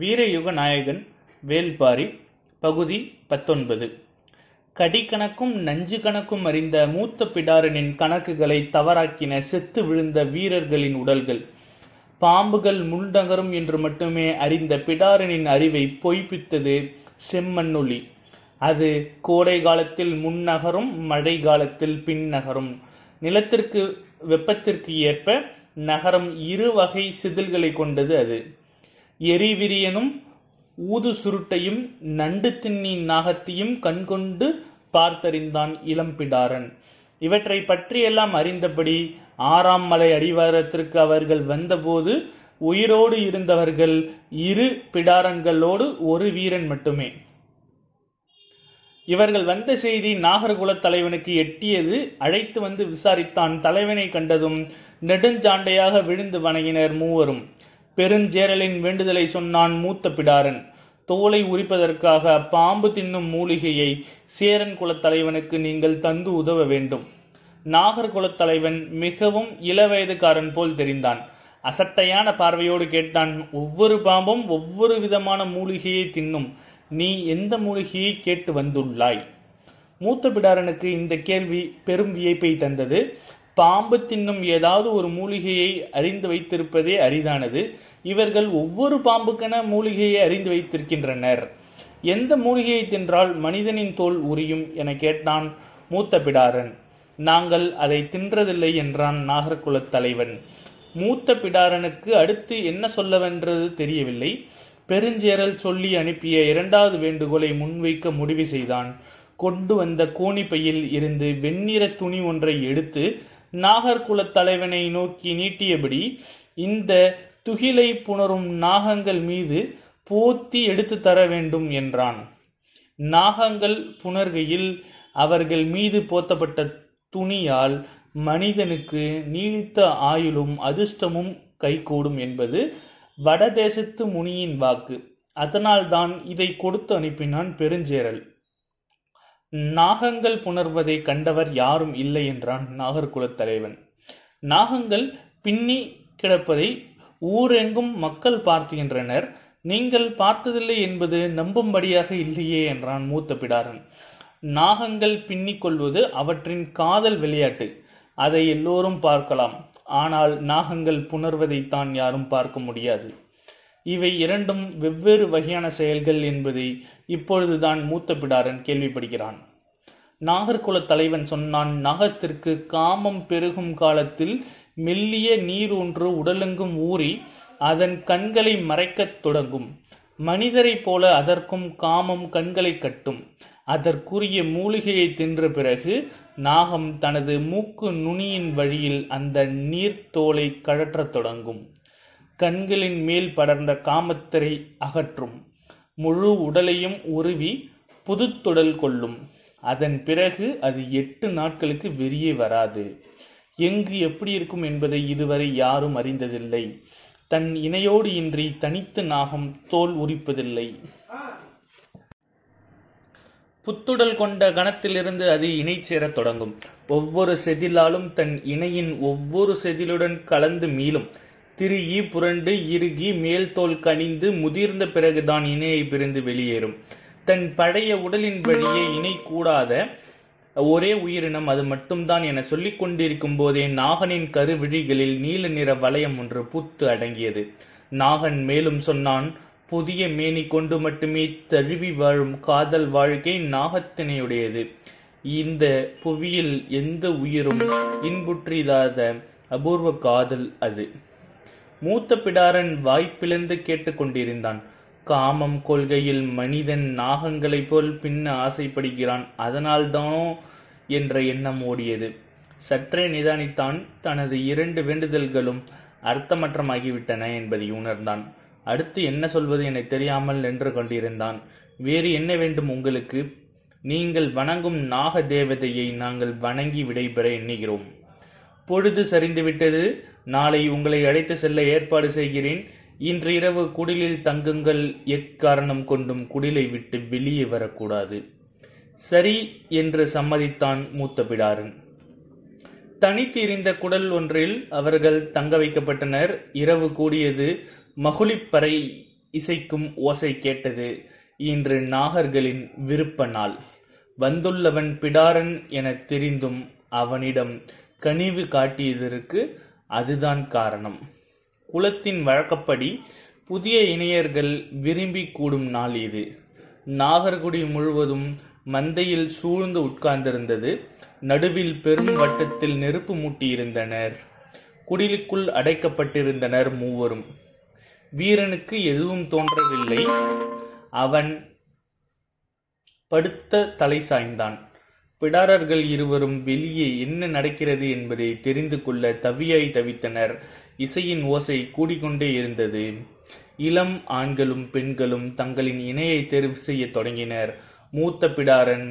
வீரயுக நாயகன் வேள்பாரி பகுதி 19. கடிக்கணக்கும் நஞ்சு கணக்கும் அறிந்த மூத்த பிடாரனின் கணக்குகளை தவறாக்கின செத்து விழுந்த வீரர்களின் உடல்கள். பாம்புகள் முள்நகரும் என்று மட்டுமே அறிந்த பிடாரனின் அறிவை பொய்ப்பித்தது செம்மண்ணொளி. அது கோடை காலத்தில் முன்னகரும், மழை காலத்தில் பின்னகரும். நிலத்திற்கு வெப்பத்திற்கு ஏற்ப நகரம் இரு வகை சிதில்களை கொண்டது. அது எரிவிரியனும் ஊது சுருட்டையும் நண்டு தின்னி நாகத்தையும் கண்கொண்டு பார்த்தறிந்தான் இளம்பிடாரன். இவற்றை பற்றியெல்லாம் அறிந்தபடி ஆறாம் மலை அடிவாரத்திற்கு அவர்கள் வந்தபோது உயிரோடு இருந்தவர்கள் இரு பிடாரன்களோடு ஒரு வீரன் மட்டுமே. இவர்கள் வந்த செய்தி நாகர்குல தலைவனுக்கு எட்டியது. அழைத்து வந்து விசாரித்தான். தலைவனை கண்டதும் நெடுஞ்சாண்டையாக விழுந்து வணங்கினர் மூவரும். பெருஞ்சேரலின் வேண்டுதலை சொன்னான் மூத்த பிடாரன். தோலை உரிப்பதற்காக பாம்பு தின்னும் மூலிகையை சேரன் குலத்தலைவனுக்கு நீங்கள் தந்து உதவ வேண்டும். நாகர்குலத் தலைவன் மிகவும் இளவயதுக்காரன் போல் தெரிந்தான். அசட்டையான பார்வையோடு கேட்டான், ஒவ்வொரு பாம்பும் ஒவ்வொரு விதமான மூலிகையை தின்னும், நீ எந்த மூலிகையை கேட்டு வந்துள்ளாய்? மூத்த பிடாரனுக்கு இந்த கேள்வி பெரும் வியப்பை தந்தது. பாம்பு தின்னும் ஏதாவது ஒரு மூலிகையை அறிந்து வைத்திருப்பதே அரிதானது. இவர்கள் ஒவ்வொரு பாம்புக்கென மூலிகையை அறிந்து வைத்திருக்கின்றனர். எந்த மூலிகையை தின்றால் மனிதனின் தோல் உரியும் என கேட்டான் மூத்த பிடாரன். நாங்கள் அதை தின்றதில்லை என்றான் நாகர்குலத் தலைவன். மூத்த பிடாரனுக்கு அடுத்து என்ன சொல்லவென்றது தெரியவில்லை. பெருஞ்சேரல் சொல்லி அனுப்பிய இரண்டாவது வேண்டுகோளை முன்வைக்க முடிவு செய்தான். கொண்டு வந்த கோணிப்பையில் இருந்து வெண்ணிற துணி ஒன்றை எடுத்து நாகர்குலத் தலைவனை நோக்கி நீட்டியபடி, இந்த துகிலை புணரும் நாகங்கள் மீது போத்தி எடுத்து தர வேண்டும் என்றான். நாகங்கள் புணர்கையில் அவர்கள் மீது போத்தப்பட்ட துணியால் மனிதனுக்கு நீடித்த ஆயுளும் அதிர்ஷ்டமும் கைகூடும் என்பது வடதேசத்து முனியின் வாக்கு. அதனால்தான் இதை கொடுத்து அனுப்பினான் பெருஞ்சேரல். நாகங்கள் புணர்வதை கண்டவர் யாரும் இல்லை என்றான் நாகர்குலத் தலைவன். நாகங்கள் பின்னி கிடப்பதை ஊரெங்கும் மக்கள் பார்த்துகின்றனர். நீங்கள் பார்த்ததில்லை என்பது நம்பும்படியாக இல்லையே என்றான் மூத்த பிடாரன். நாகங்கள் பின்னிக்கொள்வது அவற்றின் காதல் விளையாட்டு. அதை எல்லோரும் பார்க்கலாம். ஆனால் நாகங்கள் புணர்வதைத்தான் யாரும் பார்க்க முடியாது. இவை இரண்டும் வெவ்வேறு வகையான செயல்கள் என்பதை இப்பொழுதுதான் மூத்த பிடாரன் கேள்விப்படுகிறான். நாகர்குலத் தலைவன் சொன்னான், நாகத்திற்கு காமம் பெருகும் காலத்தில் மெல்லிய நீர் ஒன்று உடலெங்கும் ஊறி அதன் கண்களை மறைக்கத் தொடங்கும். மனிதரை போல அதற்கும் காமம் கண்களை கட்டும். அதற்குரிய மூலிகையை தின்ற பிறகு நாகம் தனது மூக்கு நுனியின் வழியில் அந்த நீர்த்தோலை கழற்றத் தொடங்கும். கண்களின் மேல் படர்ந்த காமத்திரை அகற்றும். முழு உடலையும் உருவி புதுத்தொடல் கொள்ளும். அதன் பிறகு அது 8 நாட்களுக்கு வெளியே வராது. எங்கு எப்படி இருக்கும் என்பதை இதுவரை யாரும் அறிந்ததில்லை. தன் இணையோடு இன்றி தனித்து நாகம் தோல் உரிப்பதில்லை. புத்துடல் கொண்ட கணத்திலிருந்து அது இணை சேரத் தொடங்கும். ஒவ்வொரு செதிலாலும் தன் இணையின் ஒவ்வொரு செதிலுடன் கலந்து மீளும். திருகி புரண்டு இறுகி மேல் தோல் கனிந்து முதிர்ந்த பிறகுதான் இணையை பிரிந்து வெளியேறும். தன் பழைய உடலின் வழியே இணை கூடாத ஒரே உயிரினம் அது மட்டும்தான் என சொல்லிக் கொண்டிருக்கும் போதே நாகனின் கருவிழிகளில் நீல நிற வளையம் ஒன்று பூத்து அடங்கியது. நாகன் மேலும் சொன்னான், புதிய மேனி கொண்டு மட்டுமே தழுவி வாழும் காதல் வாழ்க்கை நாகத்தினையுடையது. இந்த புவியில் எந்த உயிரும் இன்புற்றிடாத அபூர்வ காதல் அது. மூத்த பிடாரன் வாய்ப்பிழந்து கேட்டுக்கொண்டிருந்தான். காமம் கொள்கையில் மனிதன் நாகங்களைப் போல் பின்ன ஆசைப்படுகிறான், அதனால் தானோ என்ற எண்ணம் ஓடியது. சற்றே நிதானித்தான். தனது 2 வேண்டுதல்களும் அர்த்தமற்றமாகிவிட்டன என்பதை உணர்ந்தான். அடுத்து என்ன சொல்வது என தெரியாமல் நின்று கொண்டிருந்தான். வேறு என்ன வேண்டும் உங்களுக்கு? நீங்கள் வணங்கும் நாக தேவதையை நாங்கள் வணங்கி விடைபெற எண்ணுகிறோம். பொழுது சரிந்துவிட்டது. நாளை உங்களை அழைத்து செல்ல ஏற்பாடு செய்கிறேன். இன்று இரவு குடிலில் தங்குங்கள். எக்காரணம் கொண்டும் குடிலை விட்டு வெளியே வரக்கூடாது. சரி என்று சம்மதித்தான் மூத்த பிடாரன். தனித்து எரிந்த குடல் ஒன்றில் அவர்கள் தங்க வைக்கப்பட்டனர். இரவு கூடியது. மகுளிப்பறை இசைக்கும் ஓசை கேட்டது. இன்று நாகர்களின் விருப்ப நாள். வந்துள்ளவன் பிடாரன் என தெரிந்தும் அவனிடம் கனிவு காட்டியதற்கு அதுதான் காரணம். குலத்தின் வழக்கப்படி புதிய இணையர்கள் விரும்பி கூடும் நாள் இது. நாகர்குடி முழுவதும் மந்தையில் சூழ்ந்து உட்கார்ந்திருந்தது. நடுவில் பெரும் வட்டத்தில் நெருப்பு மூட்டியிருந்தனர். குடிலுக்குள் அடைக்கப்பட்டிருந்தனர் மூவரும். வீரனுக்கு எதுவும் தோன்றவில்லை. அவன் படுத்த தலை சாய்ந்தான். பிடாரர்கள் இருவரும் வெளியே என்ன நடக்கிறது என்பதை தெரிந்து கொள்ள தவியாய் தவித்தனர். இசையின் ஓசை கூடிக்கொண்டே இருந்தது. இளம் ஆண்களும் பெண்களும் தங்களின் இணையை தெரிவு செய்ய தொடங்கினர். மூத்த பிடாரன்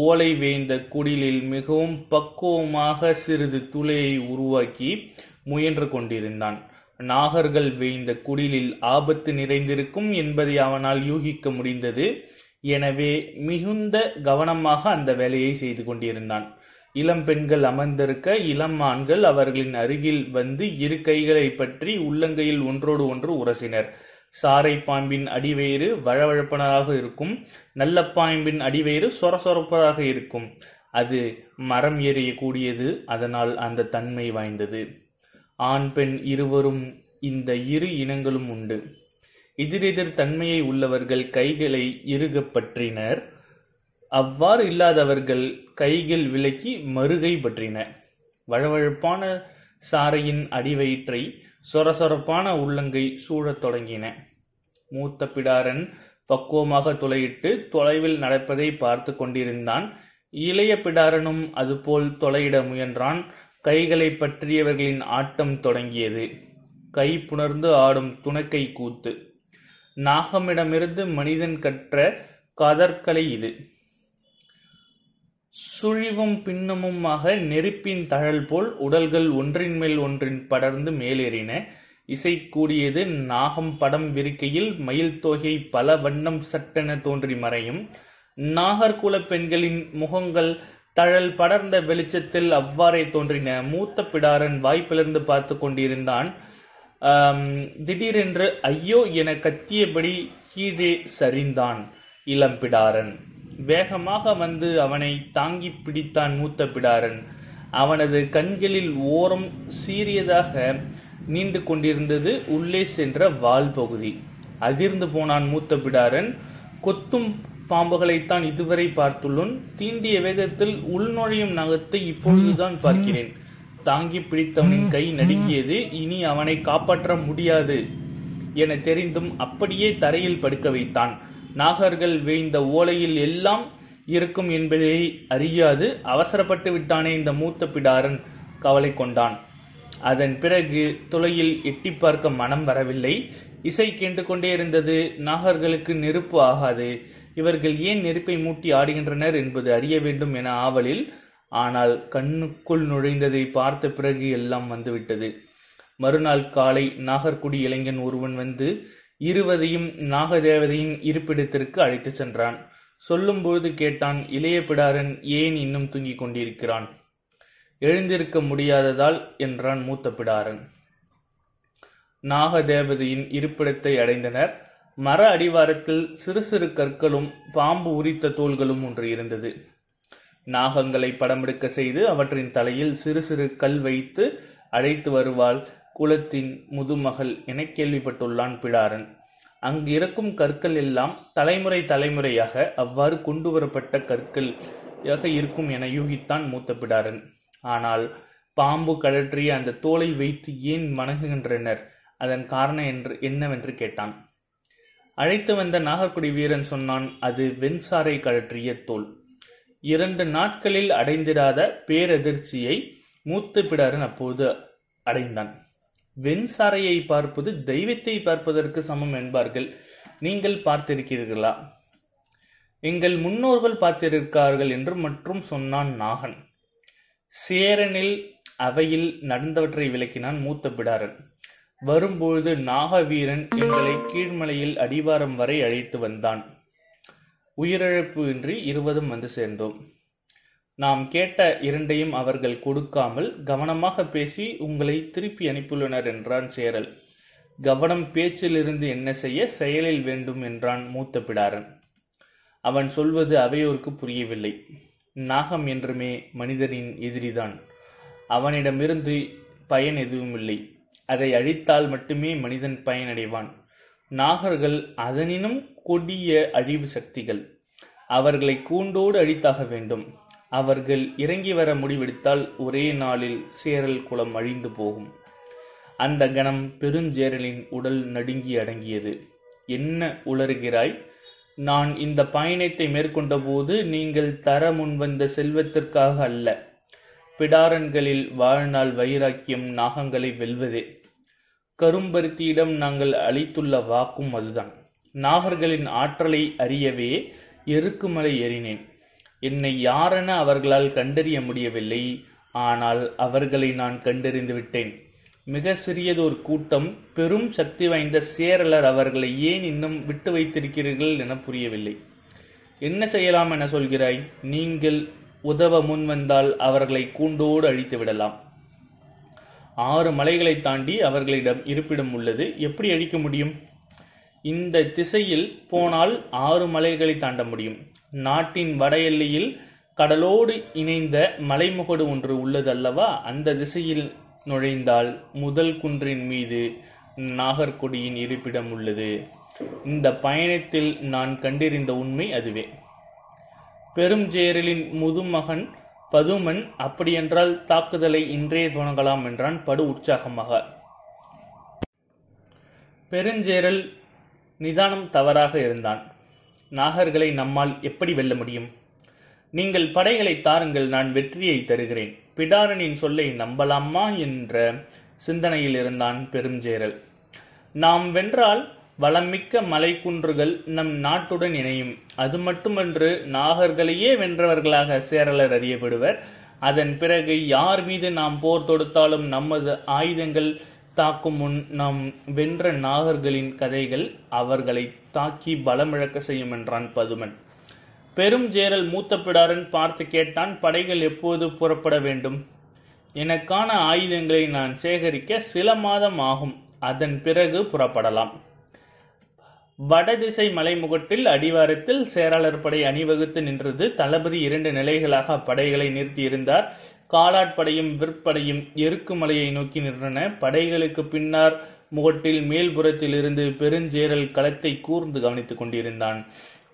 ஓலை வேய்ந்த குடிலில் மிகவும் பக்குவமாக சிறிது துளையை உருவாக்கி முயன்று கொண்டிருந்தான். நாகர்கள் வேய்ந்த குடிலில் ஆபத்து நிறைந்திருக்கும் என்பதை அவனால் யூகிக்க முடிந்தது. எனவே மிகுந்த கவனமாக அந்த வேலையை செய்து கொண்டிருந்தான். இளம் பெண்கள் அமர்ந்திருக்க இளம் ஆண்கள் அவர்களின் அருகில் வந்து இரு கைகளை பற்றி உள்ளங்கையில் ஒன்றோடு ஒன்று உரசினர். சாரை பாம்பின் அடிவயிறு வழவழப்பனராக இருக்கும். நல்ல பாம்பின் அடிவயிறு சொரசொரப்பதாக இருக்கும். அது மரம் ஏறியக்கூடியது. அதனால் அந்த தன்மை வாய்ந்தது. ஆண் பெண் இருவரும் இந்த இரு இனங்களும் உண்டு. எதிரெதிர் தன்மையை உள்ளவர்கள் கைகளை இறுகப் பற்றினர். அவ்வாறு இல்லாதவர்கள் கைகள் விலக்கி மறுகை பற்றின. வழவழப்பான சாரையின் அடிவயிற்றை சொரசொரப்பான உள்ளங்கை சூழத் தொடங்கின. மூத்த பிடாரன் பக்குவமாக துளையிட்டு தொலைவில் நடப்பதை பார்த்து கொண்டிருந்தான். இளைய பிடாரனும் அதுபோல் தொலையிட முயன்றான். கைகளை பற்றியவர்களின் ஆட்டம் தொடங்கியது. கை புணர்ந்து ஆடும் துணக்கை கூத்து. நாகமிடமிருந்து மனிதன் கற்ற கதர்களை இது. சுழிவும் பின்னமுமாக நெருப்பின் தழல் போல் உடல்கள் ஒன்றின் மேல் ஒன்றின் படர்ந்து மேலேறின. இசை கூடியது. நாகம் படம் விரிக்கையில் மயில் தொகை பல வண்ணம் சட்டென தோன்றி மறையும். நாகர்குல பெண்களின் முகங்கள் தழல் படர்ந்த வெளிச்சத்தில் அவ்வாறே தோன்றின. மூத்த பிடாரன் வாய்ப்பிலிருந்து பார்த்து கொண்டிருந்தான். திடீரென்று ஐயோ என கத்தியபடி கீழே சரிந்தான் இளம்பிடாரன். வேகமாக வந்து அவனை தாங்கி பிடித்தான் மூத்த பிடாரன். அவனது கண்களில் ஓரம் சீரியதாக நீண்டு கொண்டிருந்தது உள்ளே சென்ற வால் பகுதி. அதிர்ந்து போனான் மூத்த பிடாரன். கொத்தும் பாம்புகளைத்தான் இதுவரை பார்த்துள்ளோன். தீண்டிய வேகத்தில் உள்நுழையும் நகத்தை இப்பொழுதுதான் பார்க்கிறேன். தாங்கி பிடித்தவனின் கை நடுக்கியது. இனி அவனை காப்பாற்ற முடியாது என தெரிந்தும் அப்படியே தரையில் படுக்க வைத்தான். நாகர்கள் வேய்ந்த ஓலையில் எல்லாம் இருக்கும் என்பதை அறியாது அவசரப்பட்டு விட்டானே இந்த மூத்த பிடாரன் கவலை கொண்டான். அதன் பிறகு துளையில் எட்டி பார்க்க மனம் வரவில்லை. இசை கேட்டு கொண்டே இருந்தது. நாகர்களுக்கு நெருப்பு ஆகாது. இவர்கள் ஏன் நெருப்பை மூட்டி ஆடுகின்றனர் என்பது அறிய வேண்டும் என ஆவலில். ஆனால் கண்ணுக்குள் நுழைந்ததை பார்த்த பிறகு எல்லாம் வந்துவிட்டது. மறுநாள் காலை நாகர்குடி இளைஞன் ஒருவன் வந்து இருவதையும் நாகதேவதையின் இருப்பிடத்திற்கு அழைத்து சென்றான். சொல்லும்பொழுது கேட்டான், இளைய பிடாரன் ஏன் இன்னும் தூங்கிக் கொண்டிருக்கிறான்? எழுந்திருக்க முடியாததால் என்றான் மூத்த பிடாரன். நாகதேவதையின் இருப்பிடத்தை அடைந்தனர். மர அடிவாரத்தில் சிறு சிறு கற்களும் பாம்பு உரித்த தோள்களும் ஒன்று இருந்தது. நாகங்களை படமெடுக்க செய்து அவற்றின் தலையில் சிறு சிறு கல் வைத்து அழைத்து வருவாள் குலத்தின் முதுமகள் என கேள்விப்பட்டுள்ளான் பிடாரன். அங்கு இருக்கும் கற்கள் எல்லாம் தலைமுறை தலைமுறையாக அவ்வாறு கொண்டு வரப்பட்ட கற்கள் இருக்கும் என யூகித்தான் மூத்த பிடாரன். ஆனால் பாம்பு கழற்றிய அந்த தோலை வைத்து ஏன் வணங்குகின்றனர், அதன் காரணம் என்னவென்று கேட்டான். அழைத்து வந்த நாகர்குடி வீரன் சொன்னான், அது வெண்சாரை கழற்றிய தோல். 2 நாட்களில் அடைந்திராத பேரதிர்ச்சியை மூத்த பிடாரன் அப்போது அடைந்தான். வெண்சாரையை பார்ப்பது தெய்வத்தை பார்ப்பதற்கு சமம் என்பார்கள். நீங்கள் பார்த்திருக்கிறீர்களா? எங்கள் முன்னோர்கள் பார்த்திருக்கார்கள் என்று மற்றும் சொன்னான் நாகன். சேரனில் அவையில் நடந்தவற்றை விளக்கினான் மூத்த பிடாரன். வரும்பொழுது நாகவீரன் எங்களை கீழ்மலையில் அடிவாரம் வரை அழைத்து வந்தான். உயிரிழப்பு இன்றி 20 வந்து சேர்ந்தோம். நாம் கேட்ட 2ஐயும் அவர்கள் கொடுக்காமல் கவனமாக பேசி உங்களை திருப்பி அனுப்பியுள்ளனர் என்றான் சேரல். கவனம் பேச்சிலிருந்து என்ன செய்ய செயலில் வேண்டும் என்றான் மூத்த பிடாரன். அவன் சொல்வது அவையோருக்கு புரியவில்லை. நாகம் என்றுமே மனிதனின் எதிரிதான். அவனிடமிருந்து பயன் எதுவுமில்லை. அதை அழித்தால் மட்டுமே மனிதன் பயனடைவான். நாகர்கள் அதனினும் கொடிய அழிவு சக்திகள். அவர்களை கூண்டோடு அழித்தாக வேண்டும். அவர்கள் இறங்கி வர முடிவெடுத்தால் ஒரே நாளில் சேரல் குளம் அழிந்து போகும். அந்த கணம் பெருஞ்சேரலின் உடல் நடுங்கி அடங்கியது. என்ன உளறுகிறாய்? நான் இந்த பயணத்தை மேற்கொண்ட போது நீங்கள் தர முன்வந்த செல்வத்திற்காக அல்ல. பிடாரன்களில் வாழ்நாள் வைராக்கியம் நாகங்களை வெல்வதே. கரும்பருத்தியிடம் நாங்கள் அளித்துள்ள வாக்கும் அதுதான். நாகர்களின் ஆற்றலை அறியவே எருக்குமலை ஏறினேன். என்னை யாரென அவர்களால் கண்டறிய முடியவில்லை. ஆனால் அவர்களை நான் கண்டறிந்து விட்டேன். மிக சிறியதோர் கூட்டம் பெரும் சக்தி வாய்ந்த சேரலர். அவர்களை ஏன் இன்னும் விட்டு வைத்திருக்கிறீர்கள் என புரியவில்லை. என்ன செய்யலாம் என சொல்கிறாய்? நீங்கள் உதவ முன்வந்தால் அவர்களை கூண்டோடு அழித்து விடலாம். 6 மலைகளை தாண்டி அவர்களிடம் இருப்பிடம் உள்ளது. எப்படி அழிக்க முடியும்? இந்த திசையில் போனால் 6 மலைகளை தாண்ட முடியும். நாட்டின் வட எல்லையில் கடலோடு இணைந்த மலைமுகடு ஒன்று உள்ளது அல்லவா? அந்த திசையில் நுழைந்தால் முதல் குன்றின் மீது நாகர்கொடியின் இருப்பிடம் உள்ளது. இந்த பயணத்தில் நான் கண்டறிந்த உண்மை அதுவே. பெருஞ்சேரலின் முதுமகன் பதுமன், அப்படியென்றால் தாக்குதலை இன்றே தொடங்கலாம் என்றான் படு உற்சாகமாக. பெருஞ்சேரல் நிதானம் தவறாக இருந்தான். நாகர்களை நம்மால் எப்படி வெல்ல முடியும்? நீங்கள் படைகளை தாருங்கள், நான் வெற்றியை தருகிறேன். பிடாரனின் சொல்லை நம்பலாமா என்ற சிந்தனையில் இருந்தான் பெருஞ்சேரல். நாம் வென்றால் வளமிக்க மலைக்குன்றுகள் நம் நாட்டுடன் இணையும். அது மட்டுமன்று, நாகர்களையே வென்றவர்களாக சேரலர் அறியப்படுவர். அதன் பிறகு யார் மீது நாம் போர் தொடுத்தாலும் நமது ஆயுதங்கள் தாக்கும் முன் நாம் வென்ற நாகர்களின் கதைகள் அவர்களை தாக்கி பலமிழக்க செய்யும் என்றான் பதுமன். பெருஞ்சேரல் மூத்த பிடாரன் பார்த்து கேட்டான், படைகள் எப்போது புறப்பட வேண்டும்? எனக்கான ஆயுதங்களை நான் சேகரிக்க சில மாதம் ஆகும். அதன் பிறகு புறப்படலாம். வடதிசை மலைமுகட்டில் அடிவாரத்தில் சேரலர் படை அணிவகுத்து நின்றது. தளபதி 2 நிலைகளாக படைகளை நிறுத்தியிருந்தார். காலாட்படையும் விற்படையும் எருக்குமலையை நோக்கி நின்றன. படைகளுக்கு பின்னார் முகட்டில் மேல்புறத்தில் இருந்து பெருஞ்சேரல் களத்தை கூர்ந்து கவனித்துக் கொண்டிருந்தான்.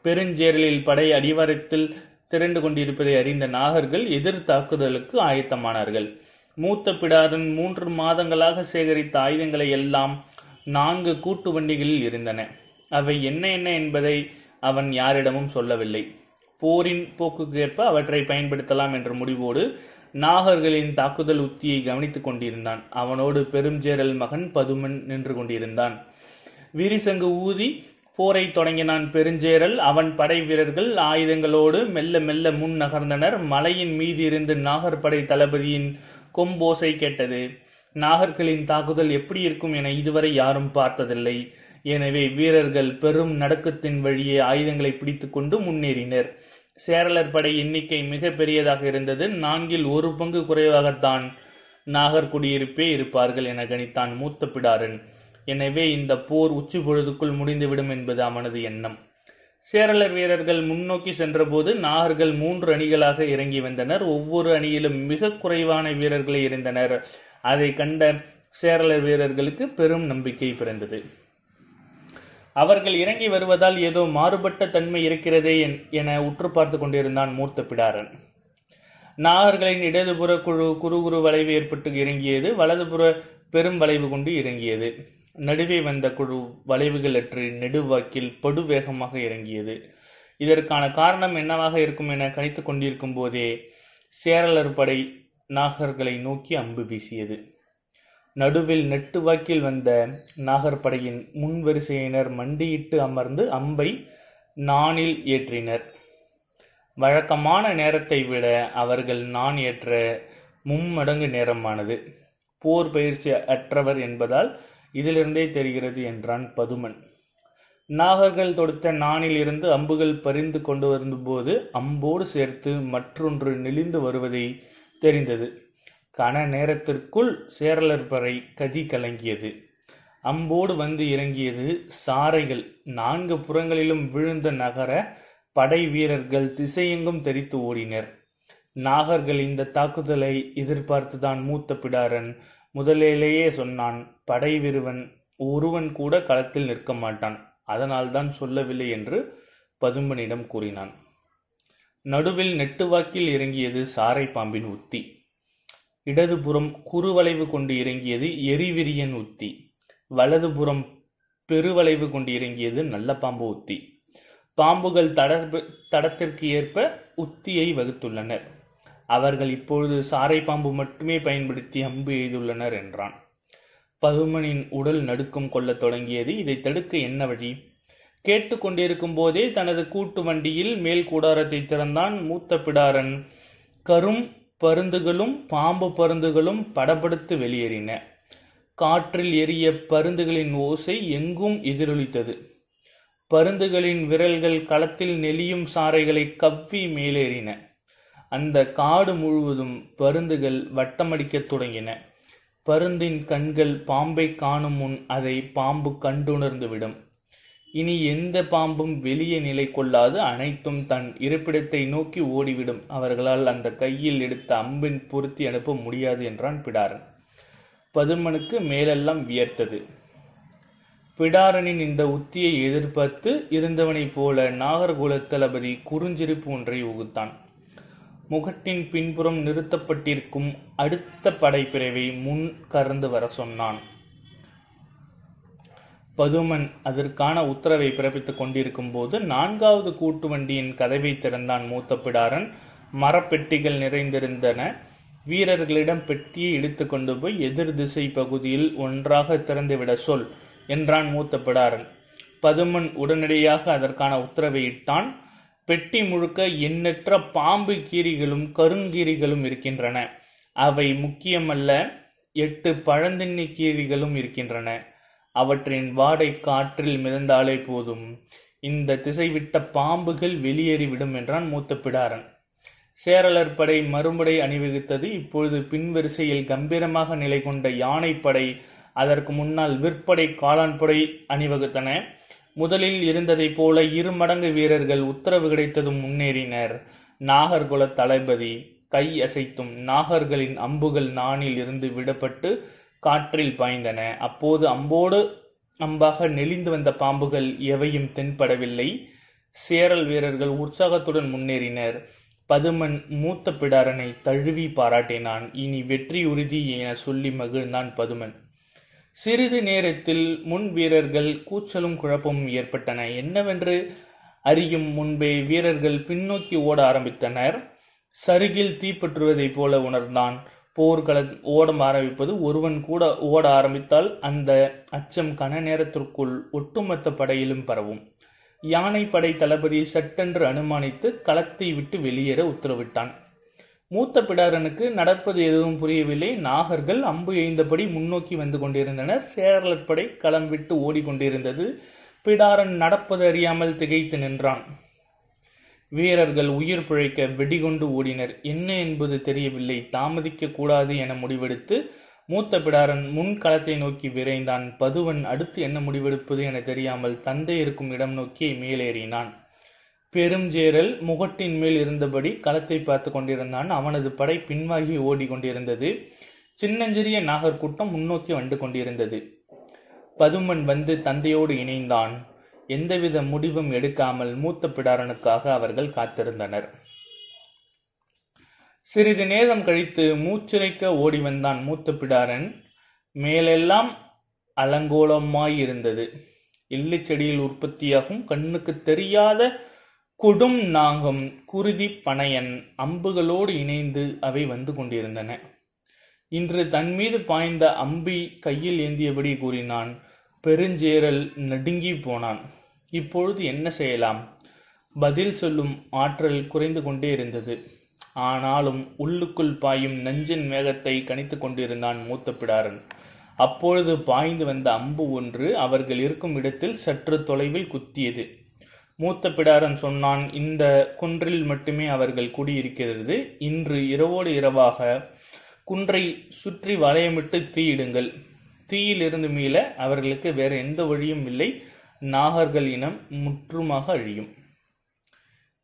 பெருஞ்சேரலில் படை அடிவாரத்தில் திரண்டு கொண்டிருப்பதை அறிந்த நாகர்கள் எதிர் தாக்குதலுக்கு ஆயத்தமானார்கள். மூத்த பிடாரன் 3 மாதங்களாக சேகரித்த ஆயுதங்களை எல்லாம் 4 கூட்டு வண்டிகளில் இருந்தன. அவை என்ன என்பதை அவன் யாரிடமும் சொல்லவில்லை. போரின் போக்குக்கேற்ப அவற்றை பயன்படுத்தலாம் என்ற முடிவோடு நாகர்களின் தாக்குதல் உத்தியை கவனித்துக் கொண்டிருந்தான். அவனோடு பெருஞ்சேரல் மகன் பதுமன் நின்று கொண்டிருந்தான். விரிசங்கு ஊதி போரை தொடங்கினான் பெருஞ்சேரல். அவன் படை வீரர்கள் ஆயுதங்களோடு மெல்ல மெல்ல முன் நகர்ந்தனர். மலையின் மீது இருந்து நாகர்படை தளபதியின் கொம்போசை கேட்டது. நாகர்களின் தாக்குதல் எப்படி இருக்கும் என இதுவரை யாரும் பார்த்ததில்லை. எனவே வீரர்கள் பெரும் நடக்கத்தின் வழியே ஆயுதங்களை பிடித்து கொண்டு முன்னேறினர். சேரலர் படை எண்ணிக்கை மிக பெரியதாக இருந்தது. 4ல் 1 பங்கு குறைவாகத்தான் நாகர் குடியிருப்பே இருப்பார்கள் என கணித்தான் மூத்த பிடாரன். எனவே இந்த போர் உச்சி பொழுதுக்குள் முடிந்துவிடும் என்பது அவனது எண்ணம். சேரலர் வீரர்கள் முன்னோக்கி சென்றபோது நாகர்கள் 3 அணிகளாக இறங்கி வந்தனர். ஒவ்வொரு அணியிலும் மிக குறைவான வீரர்களே இருந்தனர். அதை கண்ட சேரலர் வீரர்களுக்கு பெரும் நம்பிக்கை பிறந்தது. அவர்கள் இறங்கி வருவதால் ஏதோ மாறுபட்ட தன்மை இருக்கிறதே என உற்று பார்த்து கொண்டிருந்தான் மூத்த பிடாரன். நாகர்களின் இடதுபுற குறுகுறு வளைவு ஏற்பட்டு இறங்கியது. வலதுபுற பெரும் வளைவு கொண்டு இறங்கியது. நடுவே வந்த குழு வளைவுகளற்று நெடுவாக்கில் படுவேகமாக இறங்கியது. இதற்கான காரணம் என்னவாக இருக்கும் என கணித்து கொண்டிருக்கும் போதே சேரலர் படை நாகர்களை நோக்கி அம்பு வீசியது. நடுவில் நெட்டுவாக்கில் வந்த நாகர்படையின் முன்வரிசையினர் மண்டியிட்டு அமர்ந்து அம்பை நாணில் ஏற்றினர். வழக்கமான நேரத்தை விட அவர்கள் நான் ஏற்ற 3 மடங்கு நேரமானது. போர் பயிற்சி அற்றவர் என்பதால் இதிலிருந்தே தெரிகிறது என்றான் பதுமன். நாகர்கள் தொடுத்த நாணில் இருந்து அம்புகள் பறிந்து கொண்டு வரும்போது அம்போடு சேர்த்து மற்றொன்று நெளிந்து வருவதை தெரிந்தது. கன நேரத்திற்குள் சேரலர் படை கதி கலங்கியது. அம்போடு வந்து இறங்கியது. சாரைகள் நான்கு புறங்களிலும் விழுந்த நகர படை வீரர்கள் திசையெங்கும் தெரித்து ஓடினர். நாகர்கள் இந்த தாக்குதலை எதிர்பார்த்துதான் மூத்த பிடாரன் முதலிலேயே சொன்னான், படை வீரன் ஒருவன் கூட களத்தில் நிற்க மாட்டான், அதனால் தான் சொல்லவில்லை என்று பதும்பனிடம் கூறினான். நடுவில் நெட்டுவாக்கில் இறங்கியது சாரை பாம்பின் உத்தி. இடதுபுறம் குறுவளைவு கொண்டு இறங்கியது எரிவிரியன் உத்தி. வலதுபுறம் பெருவளைவு கொண்டு இறங்கியது நல்ல பாம்பு உத்தி. பாம்புகள் தடத்திற்கு ஏற்ப உத்தியை வகுத்துள்ளனர். அவர்கள் இப்பொழுது சாரை பாம்பு மட்டுமே பயன்படுத்தி அம்பு எய்துள்ளனர் என்றான். பதுமனின் உடல் நடுக்கம் கொள்ளத் தொடங்கியது. இதை தடுக்க என்ன வழி? கேட்டு கொண்டிருக்கும் போதே தனது கூட்டு வண்டியில் மேல் கூடாரத்தை திறந்தான் மூத்த பிடாரன். கரும் பருந்துகளும் பாம்பு பருந்துகளும் படபடுத்து வெளியேறின. காற்றில் எரிய பருந்துகளின் ஓசை எங்கும் எதிரொலித்தது. பருந்துகளின் விரல்கள் களத்தில் நெளியும் சாறைகளை கவ்வி மேலேறின. அந்த காடு முழுவதும் பருந்துகள் வட்டமடிக்கத் தொடங்கின. பருந்தின் கண்கள் பாம்பை காணும் முன் அதை பாம்பு கண்டுணர்ந்துவிடும். இனி எந்த பாம்பும் வெளியே நிலை கொள்ளாது, அனைத்தும் தன் இருப்பிடத்தை நோக்கி ஓடிவிடும். அவர்களால் அந்த கையில் எடுத்த அம்பின் பொருத்தி அனுப்ப முடியாது என்றான் பிடாரன். பதுமனுக்கு மேலெல்லாம் வியர்த்தது. பிடாரனின் இந்த உத்தியை எதிர்பார்த்து இருந்தவனைப் போல நாகர்கோல தளபதி குறுஞ்சிரிப்பு ஒன்றை உகுத்தான். முகட்டின் பின்புறம் நிறுத்தப்பட்டிருக்கும் அடுத்த படைப்பிரிவை முன் கறந்து வர சொன்னான். பதுமன் அதற்கான உத்தரவை பிறப்பித்துக் கொண்டிருக்கும் போது நான்காவது கூட்டு வண்டியின் கதவை திறந்தான் மூத்த பிடாரன். மரப்பெட்டிகள் நிறைந்திருந்தன. வீரர்களிடம் பெட்டியை இழுத்து கொண்டு போய் எதிர் திசை பகுதியில் ஒன்றாக திறந்துவிட சொல் என்றான் மூத்த பிடாரன். பதுமன் உடனடியாக அதற்கான உத்தரவை இட்டான். பெட்டி முழுக்க எண்ணற்ற பாம்பு கீரிகளும் கருங்கீரிகளும் இருக்கின்றன. அவை முக்கியமல்ல, 8 பழந்தின்னி கீரிகளும் இருக்கின்றன. அவற்றின் வாடை காற்றில் மிதந்தாலே போதும், இந்த திசைவிட்ட பாம்புகள் வெளியேறிவிடும் என்றான் மூத்த பிடாரன். சேரலர் படை மறுமுறை அணிவகுத்தது. இப்பொழுது பின்வரிசையில் கம்பீரமாக நிலை கொண்ட யானைப்படை, அதற்கு முன்னால் விற்படை, காளான்படை அணிவகுத்தன. முதலில் இருந்ததைப் போல இரு மடங்கு வீரர்கள் உத்தரவு கிடைத்ததும் முன்னேறினர். நாகர்குல தளபதி கை அசைத்தும் நாகர்களின் அம்புகள் நாணில் இருந்து விடப்பட்டு காற்றில் பாய்ந்தன. அப்போது அம்போடு அம்பாக நெளிந்து வந்த பாம்புகள் எவையும் தென்படவில்லை. சேரல் வீரர்கள் உற்சாகத்துடன் முன்னேறினர். பதுமன் மூத்த பிடாரனை தழுவி பாராட்டினான். இனி வெற்றி உறுதி என சொல்லி மகிழ்ந்தான் பதுமன். சிறிது நேரத்தில் முன் வீரர்கள் கூச்சலும் குழப்பமும் ஏற்பட்டன. என்னவென்று அறியும் முன்பே வீரர்கள் பின்னோக்கி ஓட ஆரம்பித்தனர். சருகில் தீப்பற்றுவதைப் போல உணர்ந்தான். போர்க்கள ஓடம் ஆரம்பிப்பது. ஒருவன் கூட ஓட ஆரம்பித்தால் அந்த அச்சம் கன நேரத்திற்குள் ஒட்டுமொத்த படையிலும் பரவும். யானைப்படை தளபதி சட்டென்று அனுமானித்து களத்தை விட்டு வெளியேற உத்தரவிட்டான். மூத்த பிடாரனுக்கு நடப்பது எதுவும் புரியவில்லை. நாகர்கள் அம்பு எய்ந்தபடி முன்னோக்கி வந்து கொண்டிருந்தனர். சேரலர் படை களம் விட்டு ஓடிக்கொண்டிருந்தது. பிடாரன் நடப்பது அறியாமல் திகைத்து நின்றான். வீரர்கள் உயிர் பிழைக்க வெடிகொண்டு ஓடினர். என்ன என்பது தெரியவில்லை. தாமதிக்க கூடாது என முடிவெடுத்து மூத்த பிடாரன் முன் களத்தை நோக்கி விரைந்தான். பதுவன் அடுத்து என்ன முடிவெடுப்பது என தெரியாமல் தந்தை இருக்கும் இடம் நோக்கி மேலேறினான். பெருஞ்சேரல் முகட்டின் மேல் இருந்தபடி களத்தை பார்த்து கொண்டிருந்தான். அவனது படை பின்வாகி ஓடி கொண்டிருந்தது. சின்னஞ்சிறிய நாகர்கூட்டம் முன்னோக்கி வந்து கொண்டிருந்தது. பதுமன் வந்து தந்தையோடு இணைந்தான். எந்தவித முடிவும் எடுக்காமல் மூத்த பிடாரனுக்காக அவர்கள் காத்திருந்தனர். சிறிது நேரம் கழித்து மூச்சிறைக்க ஓடி வந்தான் மூத்த பிடாரன். மேலெல்லாம் அலங்கோலமாயிருந்தது. எள்ளு செடியில் உற்பத்தியாகும் கண்ணுக்கு தெரியாத கொடும் நாகம், குருதி, பனையன் அம்புகளோடு இணைந்து அவை வந்து கொண்டிருந்தன. இன்று தன் மீது பாய்ந்த அம்பி கையில் ஏந்தியபடி கூறினான். பெருஞ்சேரல் நடுங்கி போனான். இப்பொழுது என்ன செய்யலாம்? பதில் சொல்லும் ஆற்றல் குறைந்து கொண்டே இருந்தது. ஆனாலும் உள்ளுக்குள் பாயும் நஞ்சின் மேகத்தை கணித்து கொண்டிருந்தான் மூத்த பிடாரன். அப்பொழுது பாய்ந்து வந்த அம்பு ஒன்று அவர்கள் இருக்கும் இடத்தில் சற்று தொலைவில் குத்தியது. மூத்த பிடாரன் சொன்னான், இந்த குன்றில் மட்டுமே அவர்கள் குடியிருக்கிறது. இன்று இரவோடு இரவாக குன்றை சுற்றி வளையமிட்டு தீயிடுங்கள். தீயிலிருந்து மீள அவர்களுக்கு வேறு எந்த வழியும் இல்லை. நாகர்கள் இனம் முற்றுமாக அழியும்.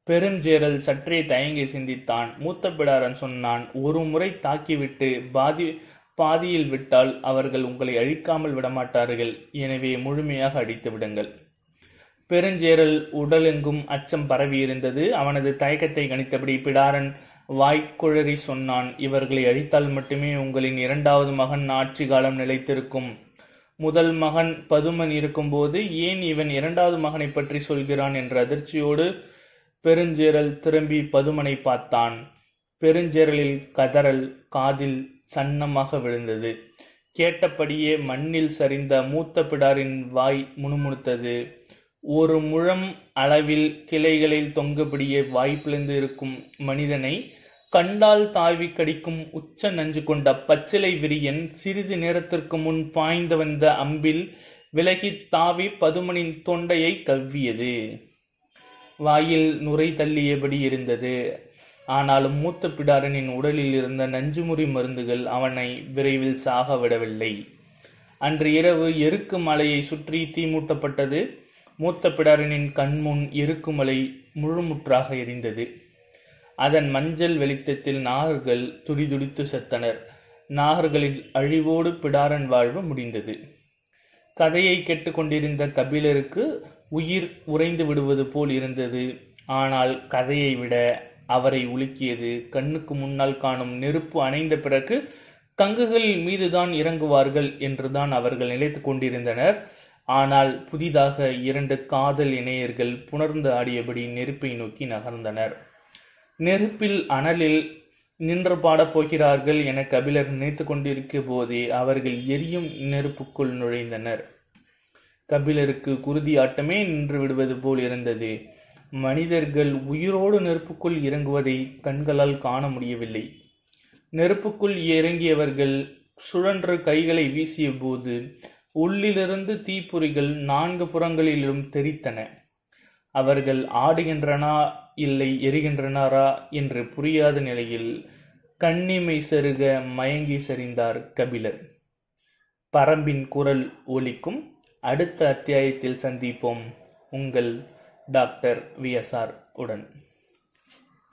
பெருஞ்சேரல் சற்றே தயங்கி சிந்தித்தான். மூத்த பிடாரன் சொன்னான், ஒரு முறை தாக்கிவிட்டு பாதியில் விட்டால் அவர்கள் உங்களை அழிக்காமல் விடமாட்டார்கள், எனவே முழுமையாக அடித்து விடுங்கள். பெருஞ்சேரல் உடலெங்கும் அச்சம் பரவியிருந்தது. அவனது தயக்கத்தை கணித்தபடி பிடாரன் வாய்க்குழறி சொன்னான், இவர்களை அழித்தால் மட்டுமே உங்களின் இரண்டாவது மகன் ஆட்சி காலம் நிலைத்திருக்கும். முதல் மகன் பதுமன் இருக்கும்போது ஏன் இவன் இரண்டாவது மகனை பற்றி சொல்கிறான் என்ற அதிர்ச்சியோடு பெருஞ்சேரல் திரும்பி பதுமனை பார்த்தான். பெருஞ்சேரலில் கதறல் காதில் சன்னமாக விழுந்தது. கேட்டபடியே மண்ணில் சரிந்த மூத்த பிடாரின் வாய் முணுமுணுத்தது. ஒரு முழம் அளவில் கிளைகளில் தொங்குபடியே வாய்ப்பிழந்து இருக்கும் மனிதனை கண்டால் தாவி கடிக்கும் உச்ச நஞ்சு கொண்ட பச்சிலை விரியன் சிறிது நேரத்திற்கு முன் பாய்ந்து வந்த அம்பில் விலகி தாவி பதுமனின் தொண்டையை கவ்வியது. வாயில் நுரை தள்ளியபடி இருந்தது. ஆனாலும் மூத்த பிடாரனின் உடலில் இருந்த நஞ்சுமுறி மருந்துகள் அவனை விரைவில் சாக விடவில்லை. அன்று இரவு எருக்கு மலையை சுற்றி தீமூட்டப்பட்டது. மூத்த பிடாரனின் கண்முன் எருக்கு மலை முழுமுற்றாக எரிந்தது. அதன் மஞ்சள் வெளிச்சத்தில் நாகர்கள் துடிதுடித்து செத்தனர். நாகர்களின் அழிவோடு பிடாரன் வாழ்வு முடிந்தது. கதையை கேட்டுக்கொண்டிருந்த கபிலருக்கு உயிர் உறைந்து விடுவது போல் இருந்தது. ஆனால் கதையை விட அவரை உலுக்கியது கண்ணுக்கு முன்னால் காணும் நெருப்பு அணைந்த பிறகு கங்குகளின் மீதுதான் இறங்குவார்கள் என்றுதான் அவர்கள் நினைத்து கொண்டிருந்தனர். ஆனால் புதிதாக இரண்டு காதல் இணையர்கள் புணர்ந்து ஆடியபடி நெருப்பை நோக்கி நகர்ந்தனர். நெருப்பில் அனலில் நின்று பாடப் போகிறார்கள் என கபிலர் நினைத்து கொண்டிருக்க போதே அவர்கள் எரியும் நெருப்புக்குள் நுழைந்தனர். கபிலருக்கு குருதி ஆட்டமே நின்று விடுவது போல் இருந்தது. மனிதர்கள் உயிரோடு நெருப்புக்குள் இறங்குவதை கண்களால் காண முடியவில்லை. நெருப்புக்குள் இறங்கியவர்கள் சுழன்று கைகளை வீசிய போது உள்ளிலிருந்து தீப்பொறிகள் நான்கு புறங்களிலும் தெரித்தன. அவர்கள் ஆடுகின்றனா இல்லை எரிகின்றனாரா என்று புரியாத நிலையில் கண்ணிமை செருக மயங்கி சரிந்தார் கபிலர். பரம்பின் குரல் ஒலிக்கும். அடுத்த அத்தியாயத்தில் சந்திப்போம். உங்கள் டாக்டர் VSR உடன்.